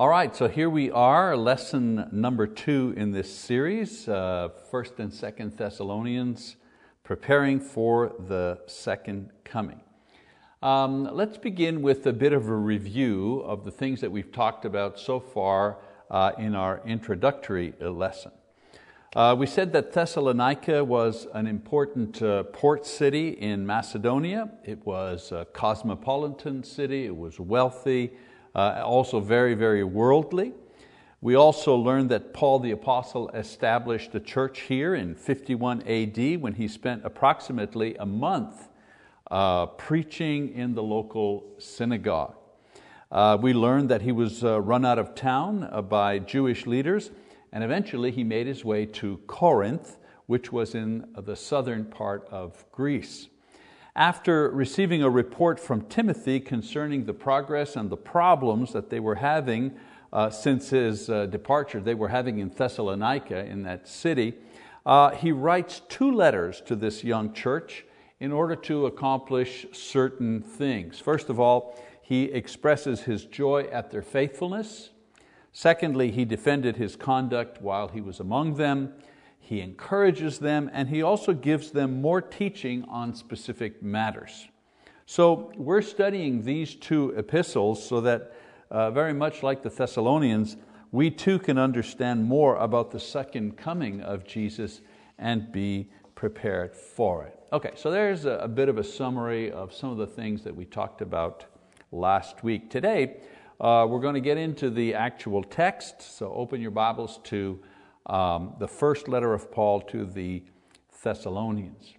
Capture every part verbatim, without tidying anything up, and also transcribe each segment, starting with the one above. All right, so here we are, lesson number two in this series, uh, First and Second Thessalonians, preparing for the second coming. Um, let's begin with a bit of a review of the things that we've talked about so far uh, in our introductory lesson. Uh, we said that Thessalonica was an important uh, port city in Macedonia. It was a cosmopolitan city, it was wealthy, Uh, also very, very worldly. We also learned that Paul the Apostle established a church here in fifty-one A D when he spent approximately a month uh, preaching in the local synagogue. Uh, we learned that he was uh, run out of town uh, by Jewish leaders, and eventually he made his way to Corinth, which was in the southern part of Greece. After receiving a report from Timothy concerning the progress and the problems that they were having uh, since his uh, departure, they were having in Thessalonica, in that city, uh, he writes two letters to this young church in order to accomplish certain things. First of all, he expresses his joy at their faithfulness. Secondly, he defended his conduct while he was among them. He encourages them, and he also gives them more teaching on specific matters. So we're studying these two epistles so that uh, very much like the Thessalonians, we too can understand more about the second coming of Jesus and be prepared for it. Okay, so there's a, a bit of a summary of some of the things that we talked about last week. Today, uh, we're going to get into the actual text, so open your Bibles to Um, the first letter of Paul to the Thessalonians.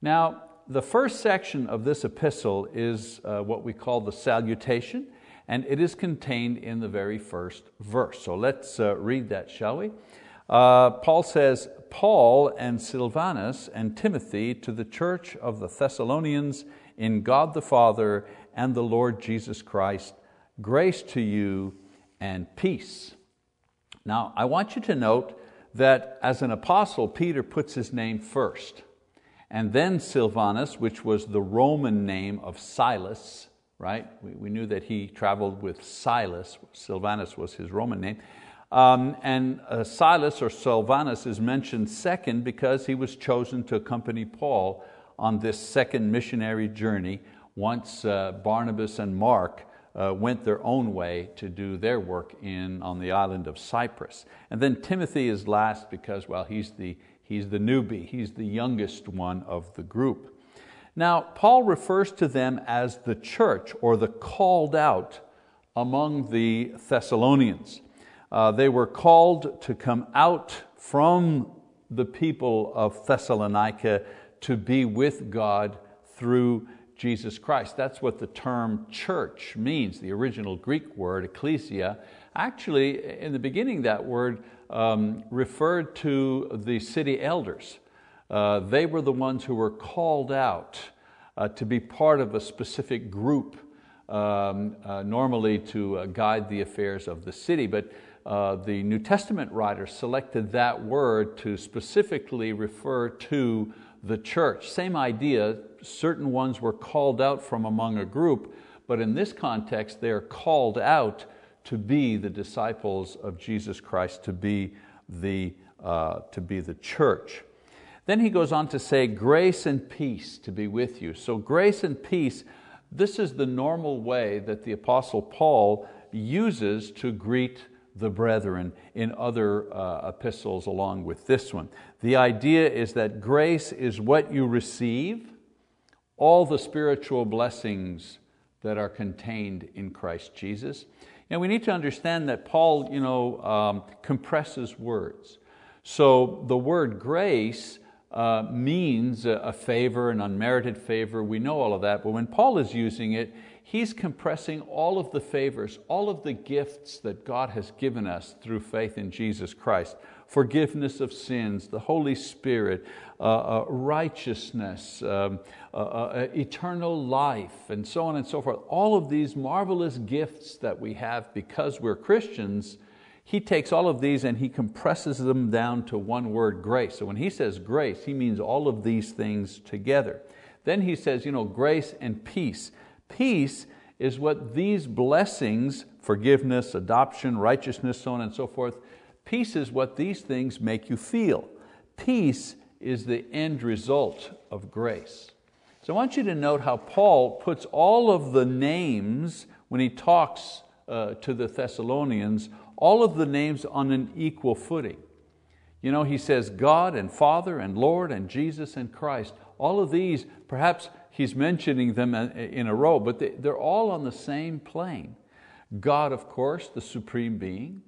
Now, the first section of this epistle is uh, what we call the salutation, and it is contained in the very first verse. So let's uh, read that, shall we? Uh, Paul says, "Paul and Silvanus and Timothy to the church of the Thessalonians in God the Father and the Lord Jesus Christ, grace to you and peace." Now, I want you to note that as an apostle, Peter puts his name first, and then Silvanus, which was the Roman name of Silas, right? We, we knew that he traveled with Silas. Silvanus was his Roman name. Um, and uh, Silas or Silvanus is mentioned second because he was chosen to accompany Paul on this second missionary journey once uh, Barnabas and Mark Uh, went their own way to do their work in, on the island of Cyprus. And then Timothy is last because, well, he's the, he's the newbie, he's the youngest one of the group. Now, Paul refers to them as the church or the called out among the Thessalonians. Uh, they were called to come out from the people of Thessalonica to be with God through Jesus Christ. That's what the term church means, the original Greek word, ecclesia. Actually, in the beginning, that word um, referred to the city elders. Uh, they were the ones who were called out uh, to be part of a specific group, um, uh, normally to uh, guide the affairs of the city. But uh, the New Testament writer selected that word to specifically refer to the church. Same idea, certain ones were called out from among a group, but in this context they are called out to be the disciples of Jesus Christ, to be the, uh, to be the church. Then he goes on to say, "Grace and peace to be with you." So grace and peace, this is the normal way that the Apostle Paul uses to greet the brethren in other uh, epistles along with this one. The idea is that grace is what you receive, all the spiritual blessings that are contained in Christ Jesus. And we need to understand that Paul you know, um, compresses words. So the word grace uh, means a favor, an unmerited favor. We know all of that, but when Paul is using it, he's compressing all of the favors, all of the gifts that God has given us through faith in Jesus Christ. Forgiveness of sins, the Holy Spirit, uh, uh, righteousness, um, uh, uh, eternal life, and so on and so forth. All of these marvelous gifts that we have because we're Christians, he takes all of these and he compresses them down to one word, grace. So when he says grace, he means all of these things together. Then he says, you know, grace and peace. Peace is what these blessings, forgiveness, adoption, righteousness, so on and so forth, peace is what these things make you feel. Peace is the end result of grace. So I want you to note how Paul puts all of the names when he talks uh, to the Thessalonians, all of the names on an equal footing. You know, he says God and Father and Lord and Jesus and Christ. All of these, perhaps he's mentioning them in a row, but they're all on the same plane. God, of course, the supreme being.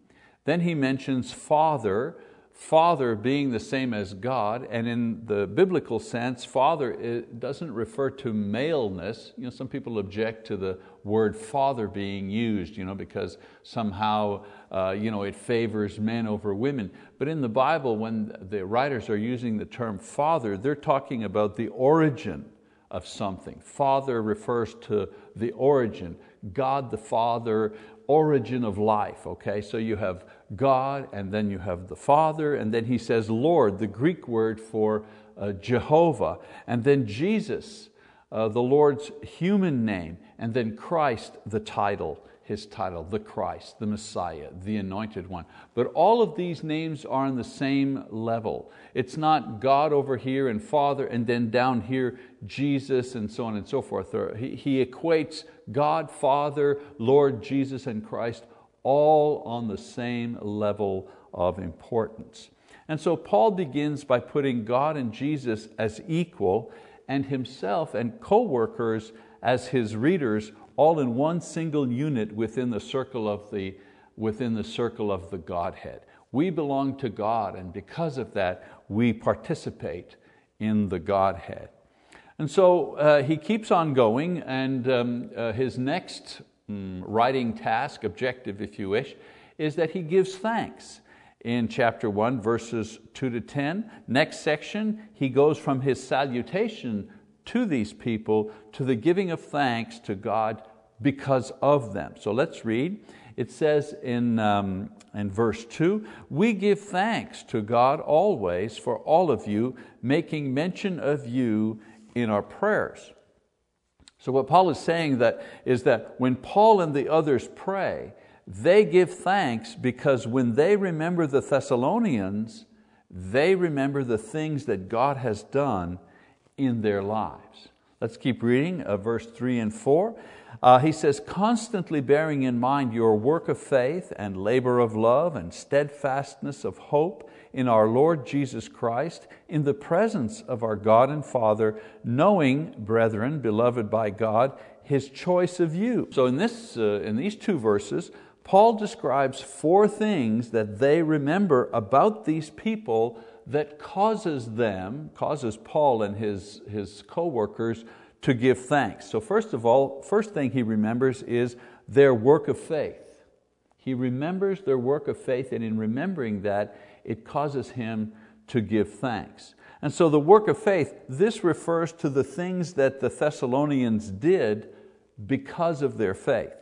Then he mentions Father, Father being the same as God, and in the biblical sense, Father doesn't refer to maleness. You know, some people object to the word Father being used, you know, because somehow uh, you know, it favors men over women. But in the Bible, when the writers are using the term Father, they're talking about the origin of something. Father refers to the origin. God the Father, origin of life, okay? So you have God, and then you have the Father, and then he says Lord, the Greek word for uh, Jehovah, and then Jesus, uh, the Lord's human name, and then Christ, the title, his title, the Christ, the Messiah, the Anointed One. But all of these names are on the same level. It's not God over here and Father, and then down here Jesus, and so on and so forth. He, he equates God, Father, Lord, Jesus, and Christ, all on the same level of importance. And so Paul begins by putting God and Jesus as equal, and himself and co-workers as his readers, all in one single unit within the circle of the, within the circle of the Godhead. We belong to God, and because of that, we participate in the Godhead. And so uh, he keeps on going, and um, uh, his next um, writing task, objective if you wish, is that he gives thanks. In chapter one, verses two to ten, next section, he goes from his salutation to these people to the giving of thanks to God because of them. So let's read. It says in, um, in verse two, "We give thanks to God always for all of you, making mention of you in our prayers." So what Paul is saying that is that when Paul and the others pray, they give thanks because when they remember the Thessalonians, they remember the things that God has done in their lives. Let's keep reading uh, verse three and four. Uh, he says, "Constantly bearing in mind your work of faith and labor of love and steadfastness of hope in our Lord Jesus Christ, in the presence of our God and Father, knowing, brethren, beloved by God, His choice of you." So in, this, uh, in these two verses, Paul describes four things that they remember about these people that causes them, causes Paul and his, his co-workers to give thanks. So first of all, first thing he remembers is their work of faith. He remembers their work of faith, and in remembering that, it causes him to give thanks. And so the work of faith, this refers to the things that the Thessalonians did because of their faith.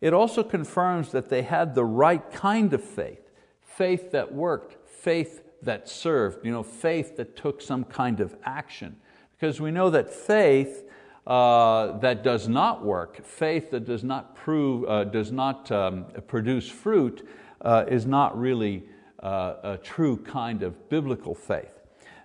It also confirms that they had the right kind of faith, faith that worked, faith that served, you know, faith that took some kind of action. Because we know that faith uh, that does not work, faith that does not prove, uh, does not um, produce fruit, uh, is not really uh, a true kind of biblical faith.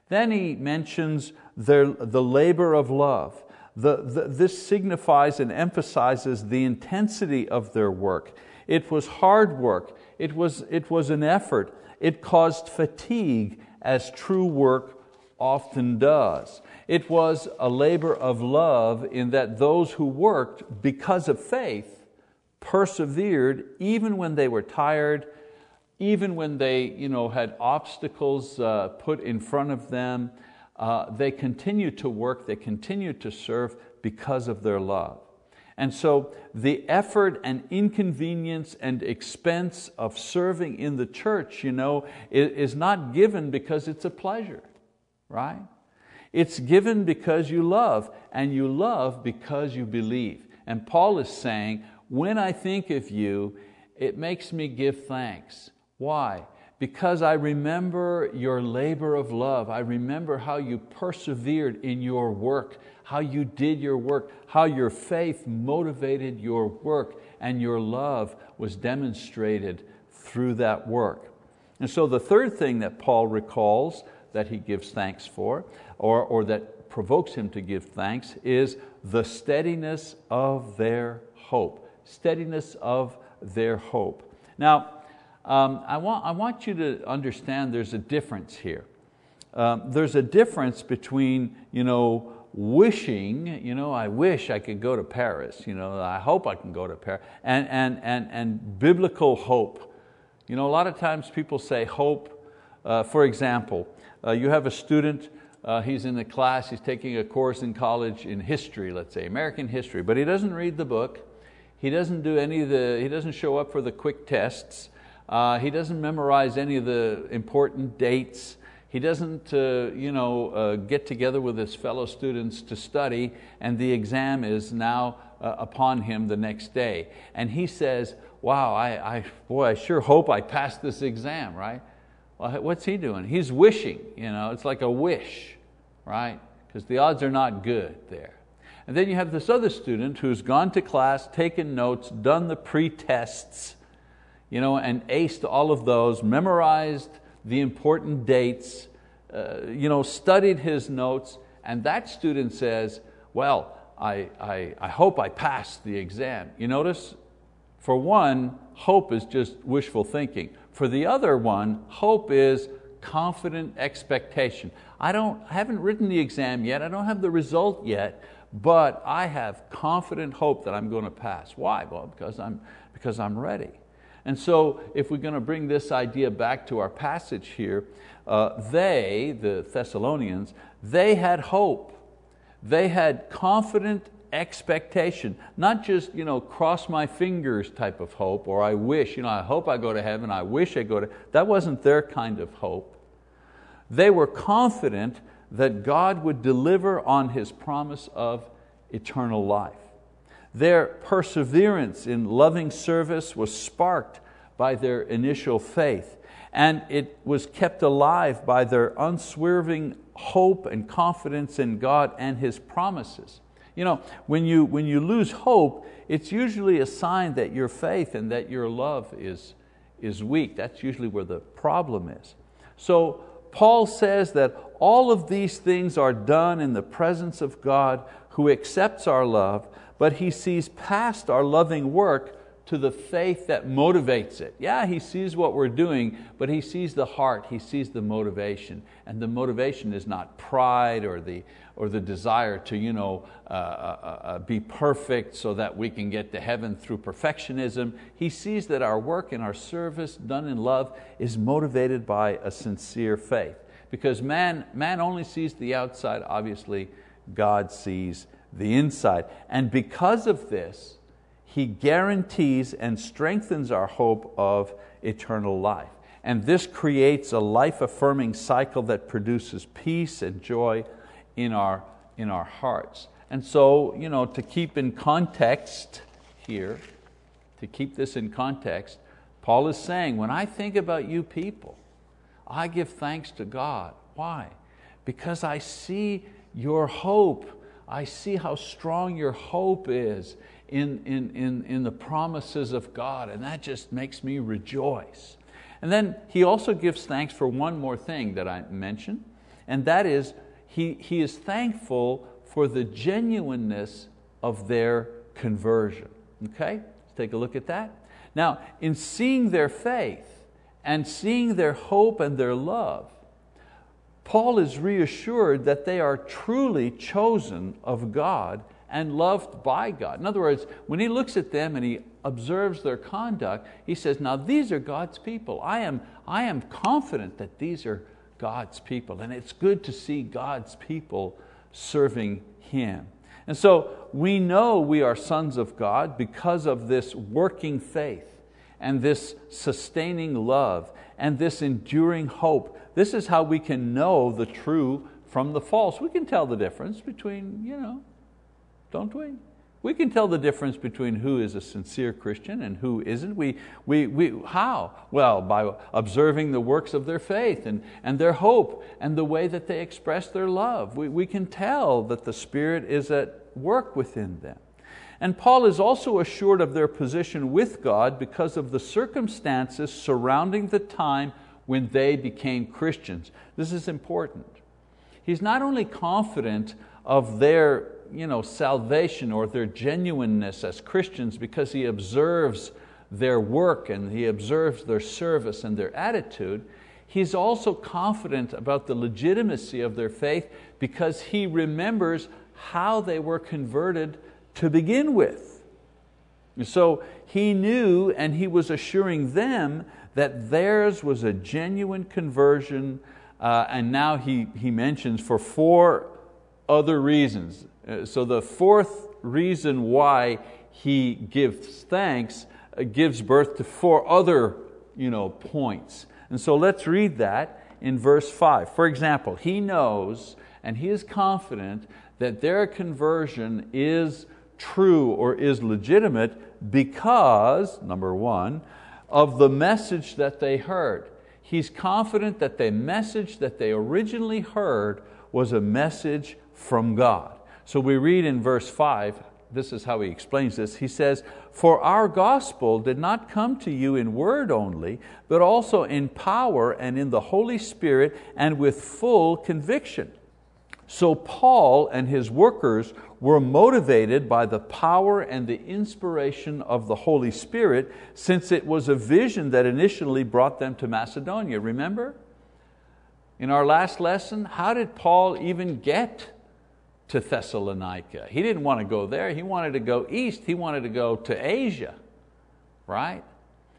Then he mentions their, the labor of love. The, the, this signifies and emphasizes the intensity of their work. It was hard work. It was, it was an effort. It caused fatigue, as true work often does. It was a labor of love in that those who worked because of faith persevered even when they were tired, even when they, you know, had obstacles uh, put in front of them. Uh, they continued to work, they continued to serve because of their love. And so the effort and inconvenience and expense of serving in the church, you know, is not given because it's a pleasure, right? It's given because you love, and you love because you believe. And Paul is saying, when I think of you, it makes me give thanks. Why? because I remember your labor of love. I remember how you persevered in your work, how you did your work, how your faith motivated your work, and your love was demonstrated through that work. And so the third thing that Paul recalls that he gives thanks for, or, or that provokes him to give thanks, is the steadiness of their hope. Steadiness of their hope. Now, um, I, want, I want you to understand there's a difference here. Um, there's a difference between, you know, wishing, you know, I wish I could go to Paris, you know, I hope I can go to Paris, and, and, and, and biblical hope. You know, a lot of times people say hope. Uh, for example, uh, you have a student, uh, he's in the class, he's taking a course in college in history, let's say, American history, but he doesn't read the book, he doesn't do any of the, he doesn't show up for the quick tests, uh, he doesn't memorize any of the important dates, he doesn't uh, you know, uh, get together with his fellow students to study, and the exam is now uh, upon him the next day. And he says, wow, I, I, boy, I sure hope I passed this exam, right? Well, what's he doing? He's wishing, you know, it's like a wish, right? Because the odds are not good there. And then you have this other student who's gone to class, taken notes, done the pre-tests, you know, and aced all of those, memorized the important dates, uh, you know, studied his notes, and that student says, well, I, I, I hope I passed the exam. You notice, for one, hope is just wishful thinking. For the other one, hope is confident expectation. I don't, I haven't written the exam yet, I don't have the result yet, but I have confident hope that I'm going to pass. Why? Well, because I'm, because I'm ready. And so if we're going to bring this idea back to our passage here, uh, they, the Thessalonians, they had hope. They had confident expectation, not just, you know, cross my fingers type of hope, or I wish, you know, I hope I go to heaven, I wish I go to, that wasn't their kind of hope. They were confident that God would deliver on His promise of eternal life. Their perseverance in loving service was sparked by their initial faith, and it was kept alive by their unswerving hope and confidence in God and His promises. You know, when you, when you lose hope, it's usually a sign that your faith and that your love is, is weak. That's usually where the problem is. So Paul says that all of these things are done in the presence of God, who accepts our love, but He sees past our loving work to the faith that motivates it. Yeah, He sees what we're doing, but He sees the heart, He sees the motivation, and the motivation is not pride or the, or the desire to, you know, uh, uh, uh, be perfect so that we can get to heaven through perfectionism. He sees that our work and our service done in love is motivated by a sincere faith, because man, man only sees the outside, obviously. God sees the inside, and because of this, He guarantees and strengthens our hope of eternal life. And this creates a life-affirming cycle that produces peace and joy in our, in our hearts. And so, you know, to keep in context here, to keep this in context, Paul is saying, when I think about you people, I give thanks to God. Why? Because I see your hope. I see how strong your hope is In, in, in, in the promises of God, and that just makes me rejoice. And then he also gives thanks for one more thing that I mentioned, and that is he, he is thankful for the genuineness of their conversion. Okay, let's take a look at that. Now, in seeing their faith and seeing their hope and their love, Paul is reassured that they are truly chosen of God and loved by God. In other words, when he looks at them and he observes their conduct, he says, now these are God's people. I am, I am confident that these are God's people, and it's good to see God's people serving Him. And so we know we are sons of God because of this working faith and this sustaining love and this enduring hope. This is how we can know the true from the false. We can tell the difference between, you know, don't we? We can tell the difference between who is a sincere Christian and who isn't. We, we, we, how? Well, by observing the works of their faith and, and their hope and the way that they express their love. We, we can tell that the Spirit is at work within them. And Paul is also assured of their position with God because of the circumstances surrounding the time when they became Christians. This is important. He's not only confident of their you know, salvation or their genuineness as Christians because he observes their work and he observes their service and their attitude, he's also confident about the legitimacy of their faith because he remembers how they were converted to begin with. And so he knew and he was assuring them that theirs was a genuine conversion, uh, and now he, he mentions for four other reasons. Uh, so the fourth reason why he gives thanks uh, gives birth to four other you know, points. And so let's read that in verse five. For example, he knows and he is confident that their conversion is true or is legitimate because, number one, of the message that they heard. He's confident that the message that they originally heard was a message from God. So we read in verse five, this is how he explains this. He says, "For our gospel did not come to you in word only, but also in power and in the Holy Spirit and with full conviction." So Paul and his workers were motivated by the power and the inspiration of the Holy Spirit, since it was a vision that initially brought them to Macedonia. Remember? In our last lesson, how did Paul even get to Thessalonica? He didn't want to go there. He wanted to go east. He wanted to go to Asia, right?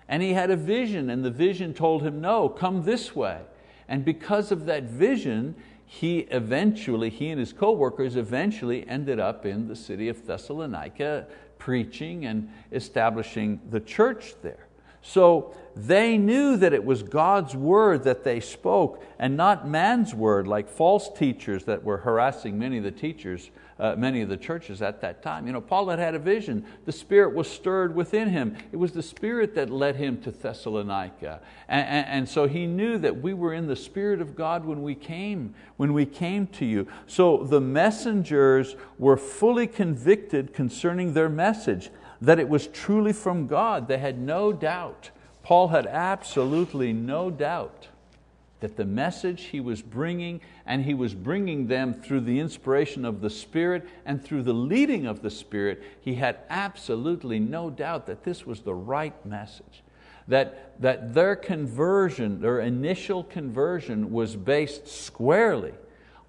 And he had a vision, and the vision told him, no, come this way. And because of that vision, he eventually, he and his co-workers eventually ended up in the city of Thessalonica preaching and establishing the church there. So they knew that it was God's word that they spoke and not man's word, like false teachers that were harassing many of the teachers, uh, many of the churches at that time. You know, Paul had had a vision. The Spirit was stirred within him. It was the Spirit that led him to Thessalonica. And, and, and so he knew that we were in the Spirit of God when we came, when we came to you. So the messengers were fully convicted concerning their message, that it was truly from God. They had no doubt. Paul had absolutely no doubt that the message he was bringing, and he was bringing them through the inspiration of the Spirit and through the leading of the Spirit, he had absolutely no doubt that this was the right message, that, that their conversion, their initial conversion was based squarely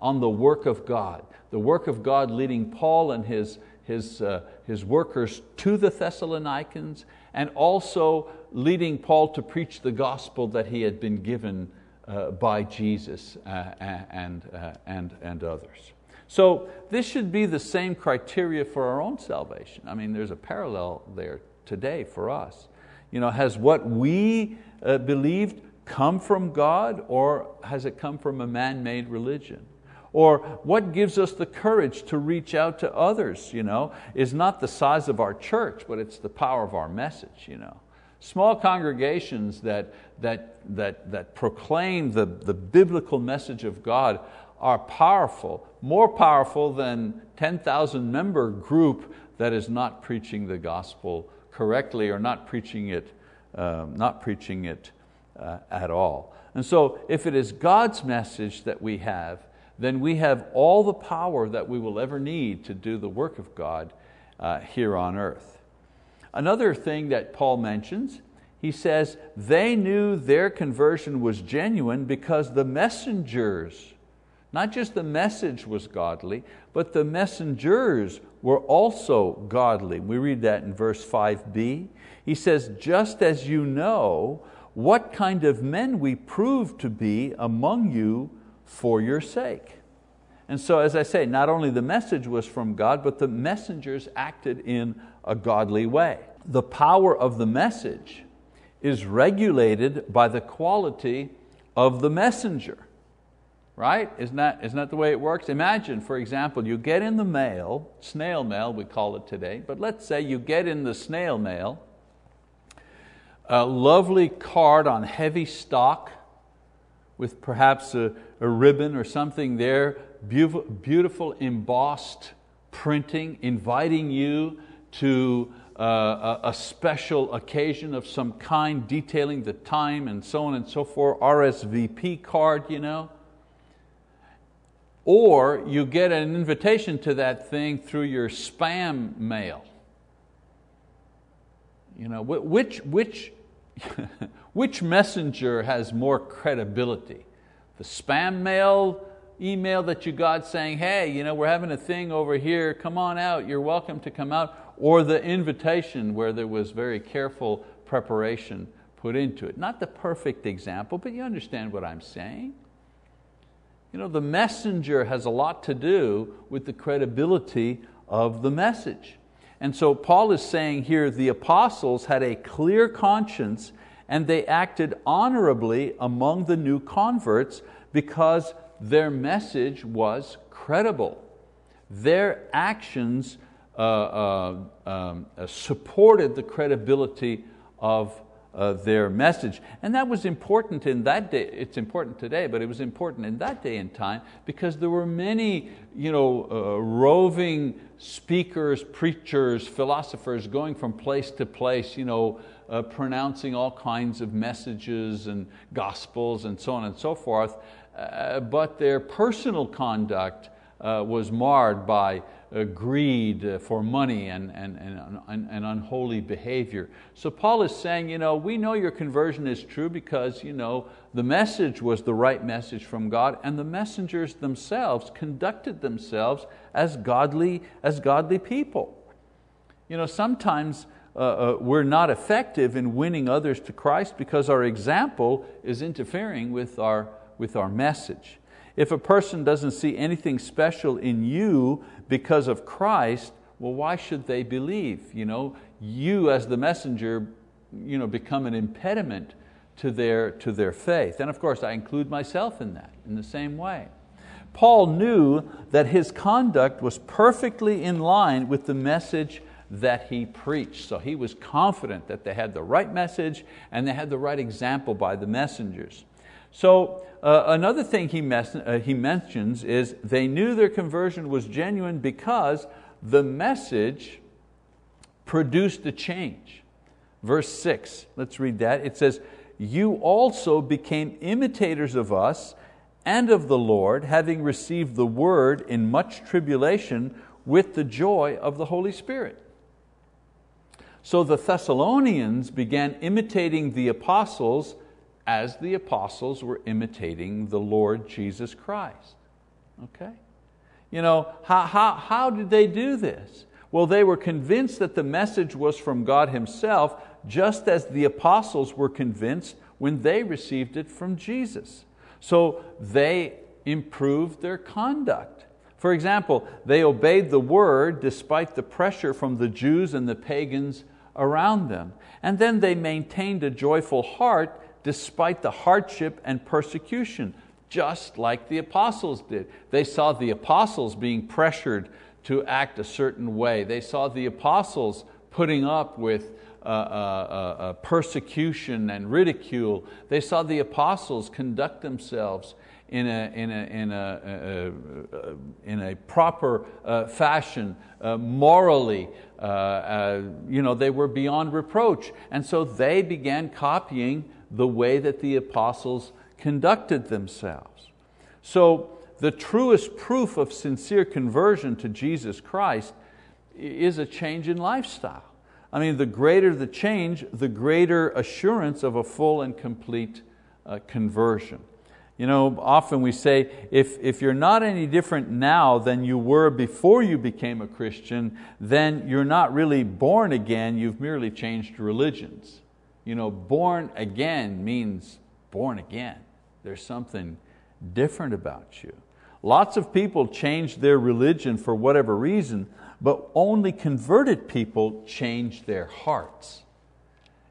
on the work of God, the work of God leading Paul and his His, uh, his workers to the Thessalonians, and also leading Paul to preach the gospel that he had been given uh, by Jesus uh, and, uh, and, and others. So this should be the same criteria for our own salvation. I mean, there's a parallel there today for us. You know, has what we uh, believed come from God, or has it come from a man-made religion? Or what gives us the courage to reach out to others, you know, is not the size of our church, but it's the power of our message. You know. Small congregations that, that, that, that proclaim the, the biblical message of God are powerful, more powerful than ten thousand member group that is not preaching the gospel correctly or not preaching it, um, not preaching it uh, at all. And so if it is God's message that we have, then we have all the power that we will ever need to do the work of God uh, here on earth. Another thing that Paul mentions, he says, they knew their conversion was genuine because the messengers, not just the message was godly, but the messengers were also godly. We read that in verse five b. He says, just as you know what kind of men we proved to be among you for your sake. And so as I say, not only the message was from God, but the messengers acted in a godly way. The power of the message is regulated by the quality of the messenger. right? Isn't that, isn't that the way it works? Imagine, for example, you get in the mail, snail mail we call it today, but let's say you get in the snail mail a lovely card on heavy stock with perhaps a, a ribbon or something there, beautiful, beautiful embossed printing, inviting you to Uh, a, a special occasion of some kind, detailing the time and so on and so forth, R S V P card, you know. Or you get an invitation to that thing through your spam mail. You know, which, which, which messenger has more credibility? The spam mail email that you got saying, hey, you know, we're having a thing over here, come on out, you're welcome to come out, or the invitation where there was very careful preparation put into it. Not the perfect example, but you understand what I'm saying. You know, the messenger has a lot to do with the credibility of the message. And so Paul is saying here, the apostles had a clear conscience and they acted honorably among the new converts because their message was credible. Their actions Uh, uh, um, uh, supported the credibility of uh, their message. And that was important in that day. It's important today, but it was important in that day and time because there were many, you know, uh, roving speakers, preachers, philosophers going from place to place, you know, uh, pronouncing all kinds of messages and gospels and so on and so forth, uh, but their personal conduct uh, was marred by Uh, greed uh, for money and, and, and, and, and unholy behavior. So Paul is saying, you know, we know your conversion is true because, you know, the message was the right message from God and the messengers themselves conducted themselves as godly, as godly people. You know, sometimes uh, uh, we're not effective in winning others to Christ because our example is interfering with our, with our message. If a person doesn't see anything special in you because of Christ, well, why should they believe? You know, you as the messenger, you know, become an impediment to their, to their faith. And of course, I include myself in that, in the same way. Paul knew that his conduct was perfectly in line with the message that he preached. So he was confident that they had the right message and they had the right example by the messengers. So uh, another thing he, mes- uh, he mentions is they knew their conversion was genuine because the message produced a change. Verse six, let's read that. It says, "You also became imitators of us and of the Lord, having received the word in much tribulation with the joy of the Holy Spirit." So the Thessalonians began imitating the apostles as the apostles were imitating the Lord Jesus Christ. Okay? You know, how, how, how did they do this? Well, they were convinced that the message was from God Himself, just as the apostles were convinced when they received it from Jesus. So they improved their conduct. For example, they obeyed the word despite the pressure from the Jews and the pagans around them. And then they maintained a joyful heart despite the hardship and persecution, just like the apostles did. They saw the apostles being pressured to act a certain way. They saw the apostles putting up with uh, uh, uh, persecution and ridicule. They saw the apostles conduct themselves in a, in a, in a, uh, uh, in a proper uh, fashion, uh, morally. Uh, uh, you know, they were beyond reproach. And so they began copying the way that the apostles conducted themselves. So the truest proof of sincere conversion to Jesus Christ is a change in lifestyle. I mean, the greater the change, the greater assurance of a full and complete uh, conversion. You know, often we say, if, if you're not any different now than you were before you became a Christian, then you're not really born again, you've merely changed religions. You know, born again means born again. There's something different about you. Lots of people change their religion for whatever reason, but only converted people change their hearts.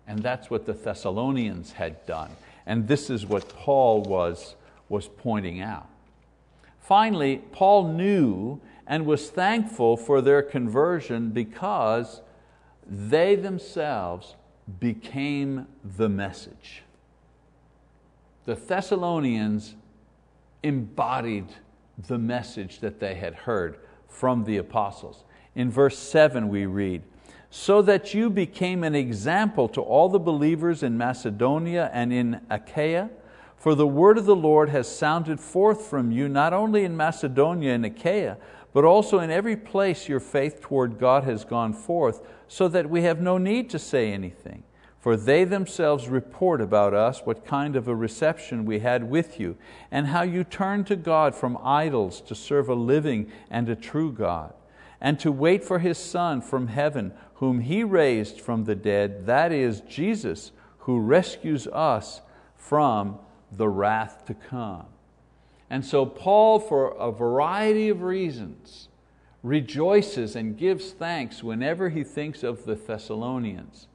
And that's what the Thessalonians had done. And this is what Paul was, was pointing out. Finally, Paul knew and was thankful for their conversion because they themselves became the message. The Thessalonians embodied the message that they had heard from the apostles. In verse seven we read, "So that you became an example to all the believers in Macedonia and in Achaia, for the word of the Lord has sounded forth from you, not only in Macedonia and Achaia, but also in every place your faith toward God has gone forth, so that we have no need to say anything. For they themselves report about us what kind of a reception we had with you, and how you turned to God from idols to serve a living and a true God, and to wait for His Son from heaven, whom He raised from the dead, that is, Jesus, who rescues us from the wrath to come." And so Paul, for a variety of reasons, rejoices and gives thanks whenever he thinks of the Thessalonians.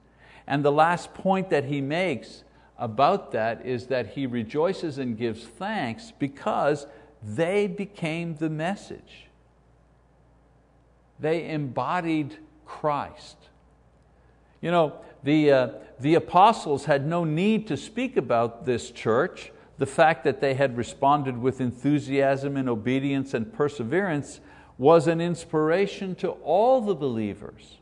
And the last point that he makes about that is that he rejoices and gives thanks because they became the message. They embodied Christ. You know, the, uh, the apostles had no need to speak about this church. The fact that they had responded with enthusiasm and obedience and perseverance was an inspiration to all the believers.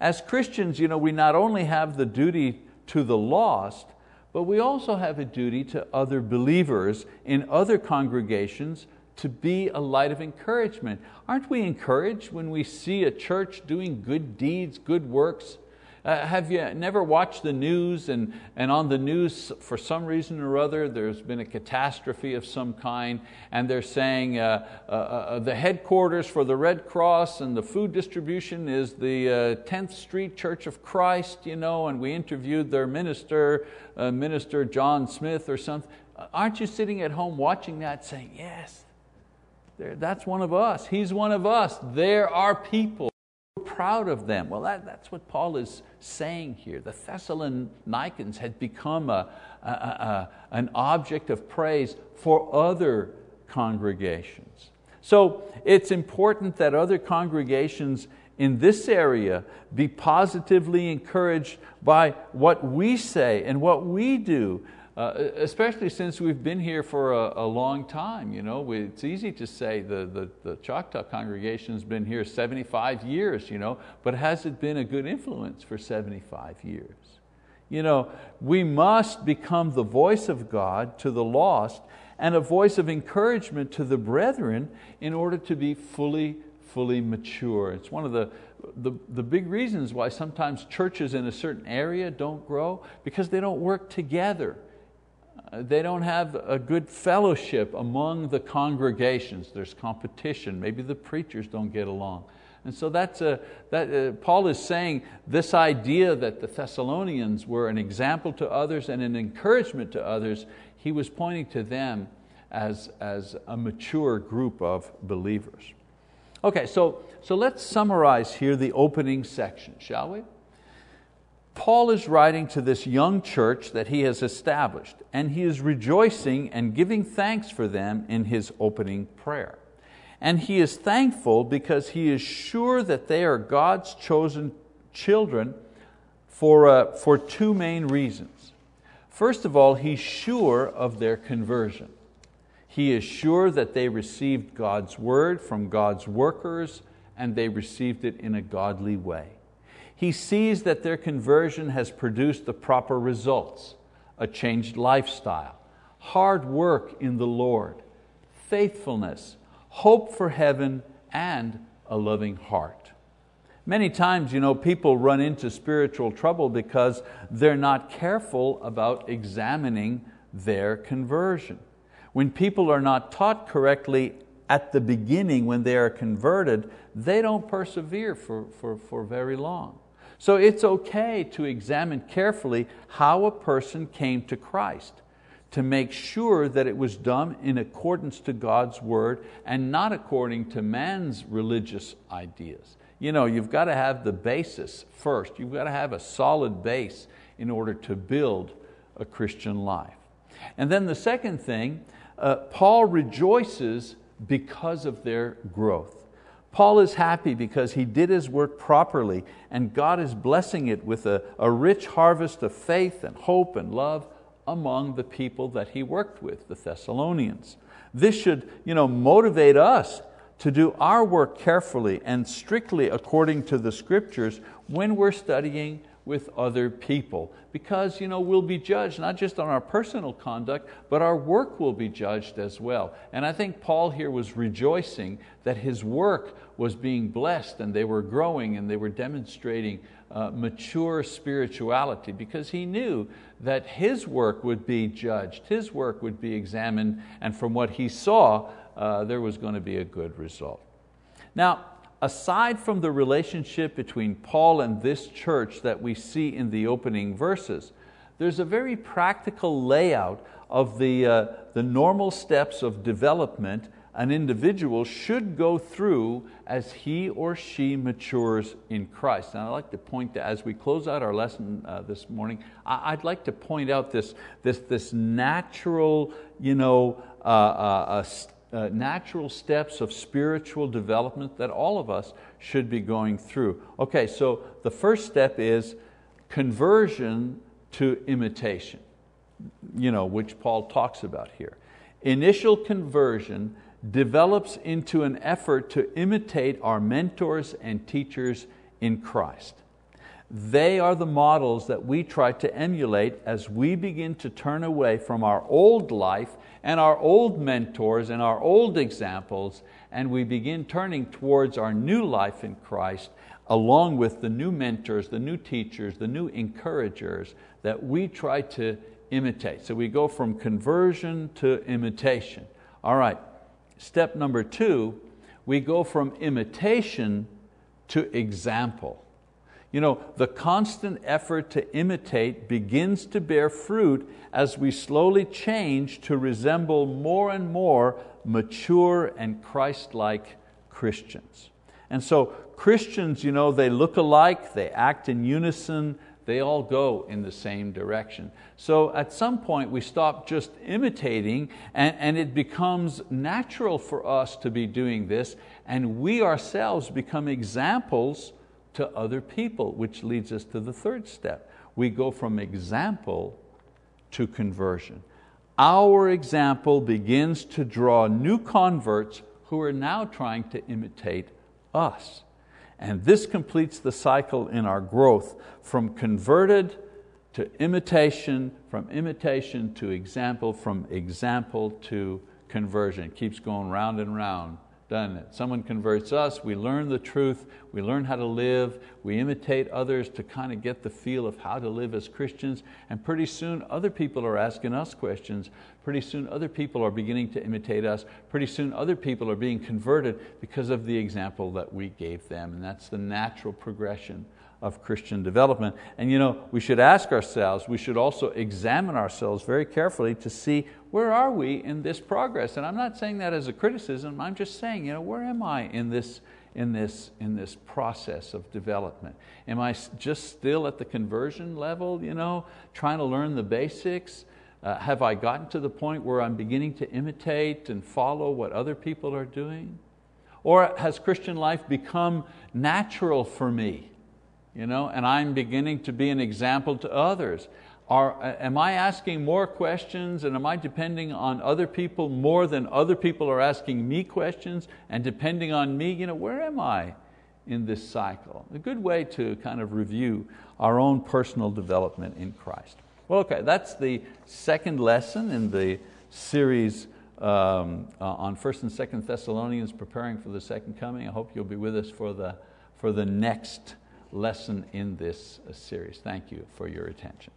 As Christians, you know, we not only have the duty to the lost, but we also have a duty to other believers in other congregations to be a light of encouragement. Aren't we encouraged when we see a church doing good deeds, good works? Uh, have you never watched the news and, and on the news for some reason or other there's been a catastrophe of some kind and they're saying uh, uh, uh, the headquarters for the Red Cross and the food distribution is the uh, tenth Street Church of Christ, you know, and we interviewed their minister, uh, Minister John Smith or something. Aren't you sitting at home watching that saying, yes, that's one of us, he's one of us, there are people proud of them. Well, that, that's what Paul is saying here. The Thessalonians had become a, a, a, an object of praise for other congregations. So it's important that other congregations in this area be positively encouraged by what we say and what we do, uh, especially since we've been here for a, a long time. You know, we, it's easy to say the, the, the Choctaw congregation's been here seventy-five years, you know, but has it been a good influence for seventy-five years? You know, we must become the voice of God to the lost and a voice of encouragement to the brethren in order to be fully, fully mature. It's one of the The, the big reasons why sometimes churches in a certain area don't grow, because they don't work together. Uh, they don't have a good fellowship among the congregations. There's competition, maybe the preachers don't get along. And so that's a, that, uh, Paul is saying this idea that the Thessalonians were an example to others and an encouragement to others, he was pointing to them as, as a mature group of believers. Okay, so, so let's summarize here the opening section, shall we? Paul is writing to this young church that he has established, and he is rejoicing and giving thanks for them in his opening prayer. And he is thankful because he is sure that they are God's chosen children for, uh, for two main reasons. First of all, he's sure of their conversion. He is sure that they received God's word from God's workers and they received it in a godly way. He sees that their conversion has produced the proper results, a changed lifestyle, hard work in the Lord, faithfulness, hope for heaven, and a loving heart. Many times, you know, people run into spiritual trouble because they're not careful about examining their conversion. When people are not taught correctly at the beginning, when they are converted, they don't persevere for, for, for very long. So it's okay to examine carefully how a person came to Christ, to make sure that it was done in accordance to God's word and not according to man's religious ideas. You know, you've got to have the basis first. You've got to have a solid base in order to build a Christian life. And then the second thing, Uh, Paul rejoices because of their growth. Paul is happy because he did his work properly, and God is blessing it with a, a rich harvest of faith and hope and love among the people that he worked with, the Thessalonians. This should, you know, motivate us to do our work carefully and strictly according to the Scriptures when we're studying with other people, because you know, we'll be judged not just on our personal conduct, but our work will be judged as well. And I think Paul here was rejoicing that his work was being blessed and they were growing and they were demonstrating uh, mature spirituality, because he knew that his work would be judged, his work would be examined, and from what he saw, uh, there was going to be a good result. Now, aside from the relationship between Paul and this church that we see in the opening verses, there's a very practical layout of the, uh, the normal steps of development an individual should go through as he or she matures in Christ. And I'd like to point to, as we close out our lesson uh, this morning, I- I'd like to point out this, this, this natural, you know, uh, uh, uh, Uh, natural steps of spiritual development that all of us should be going through. Okay, so the first step is conversion to imitation, you know, which Paul talks about here. Initial conversion develops into an effort to imitate our mentors and teachers in Christ. They are the models that we try to emulate as we begin to turn away from our old life and our old mentors and our old examples, and we begin turning towards our new life in Christ, along with the new mentors, the new teachers, the new encouragers that we try to imitate. So we go from conversion to imitation. All right, step number two, we go from imitation to example. You know, the constant effort to imitate begins to bear fruit as we slowly change to resemble more and more mature and Christ-like Christians. And so Christians, you know, they look alike, they act in unison, they all go in the same direction. So at some point we stop just imitating, and, and it becomes natural for us to be doing this, and we ourselves become examples to other people, which leads us to the third step. We go from example to conversion. Our example begins to draw new converts who are now trying to imitate us. And this completes the cycle in our growth from converted to imitation, from imitation to example, from example to conversion. It keeps going round and round. Done it. Someone converts us, we learn the truth, we learn how to live, we imitate others to kind of get the feel of how to live as Christians, and pretty soon other people are asking us questions, pretty soon other people are beginning to imitate us, pretty soon other people are being converted because of the example that we gave them, and that's the natural progression of Christian development. And you know, we should ask ourselves, we should also examine ourselves very carefully to see where are we in this progress. And I'm not saying that as a criticism, I'm just saying, you know, where am I in this, in this, in this process of development? Am I just still at the conversion level, you know, trying to learn the basics? Uh, have I gotten to the point where I'm beginning to imitate and follow what other people are doing? Or has Christian life become natural for me? You know, and I'm beginning to be an example to others. Are, am I asking more questions, and am I depending on other people more than other people are asking me questions and depending on me? You know, where am I in this cycle? A good way to kind of review our own personal development in Christ. Well, okay, that's the second lesson in the series um, uh, on First and Second Thessalonians, preparing for the second coming. I hope you'll be with us for the, for the next lesson in this series. Thank you for your attention.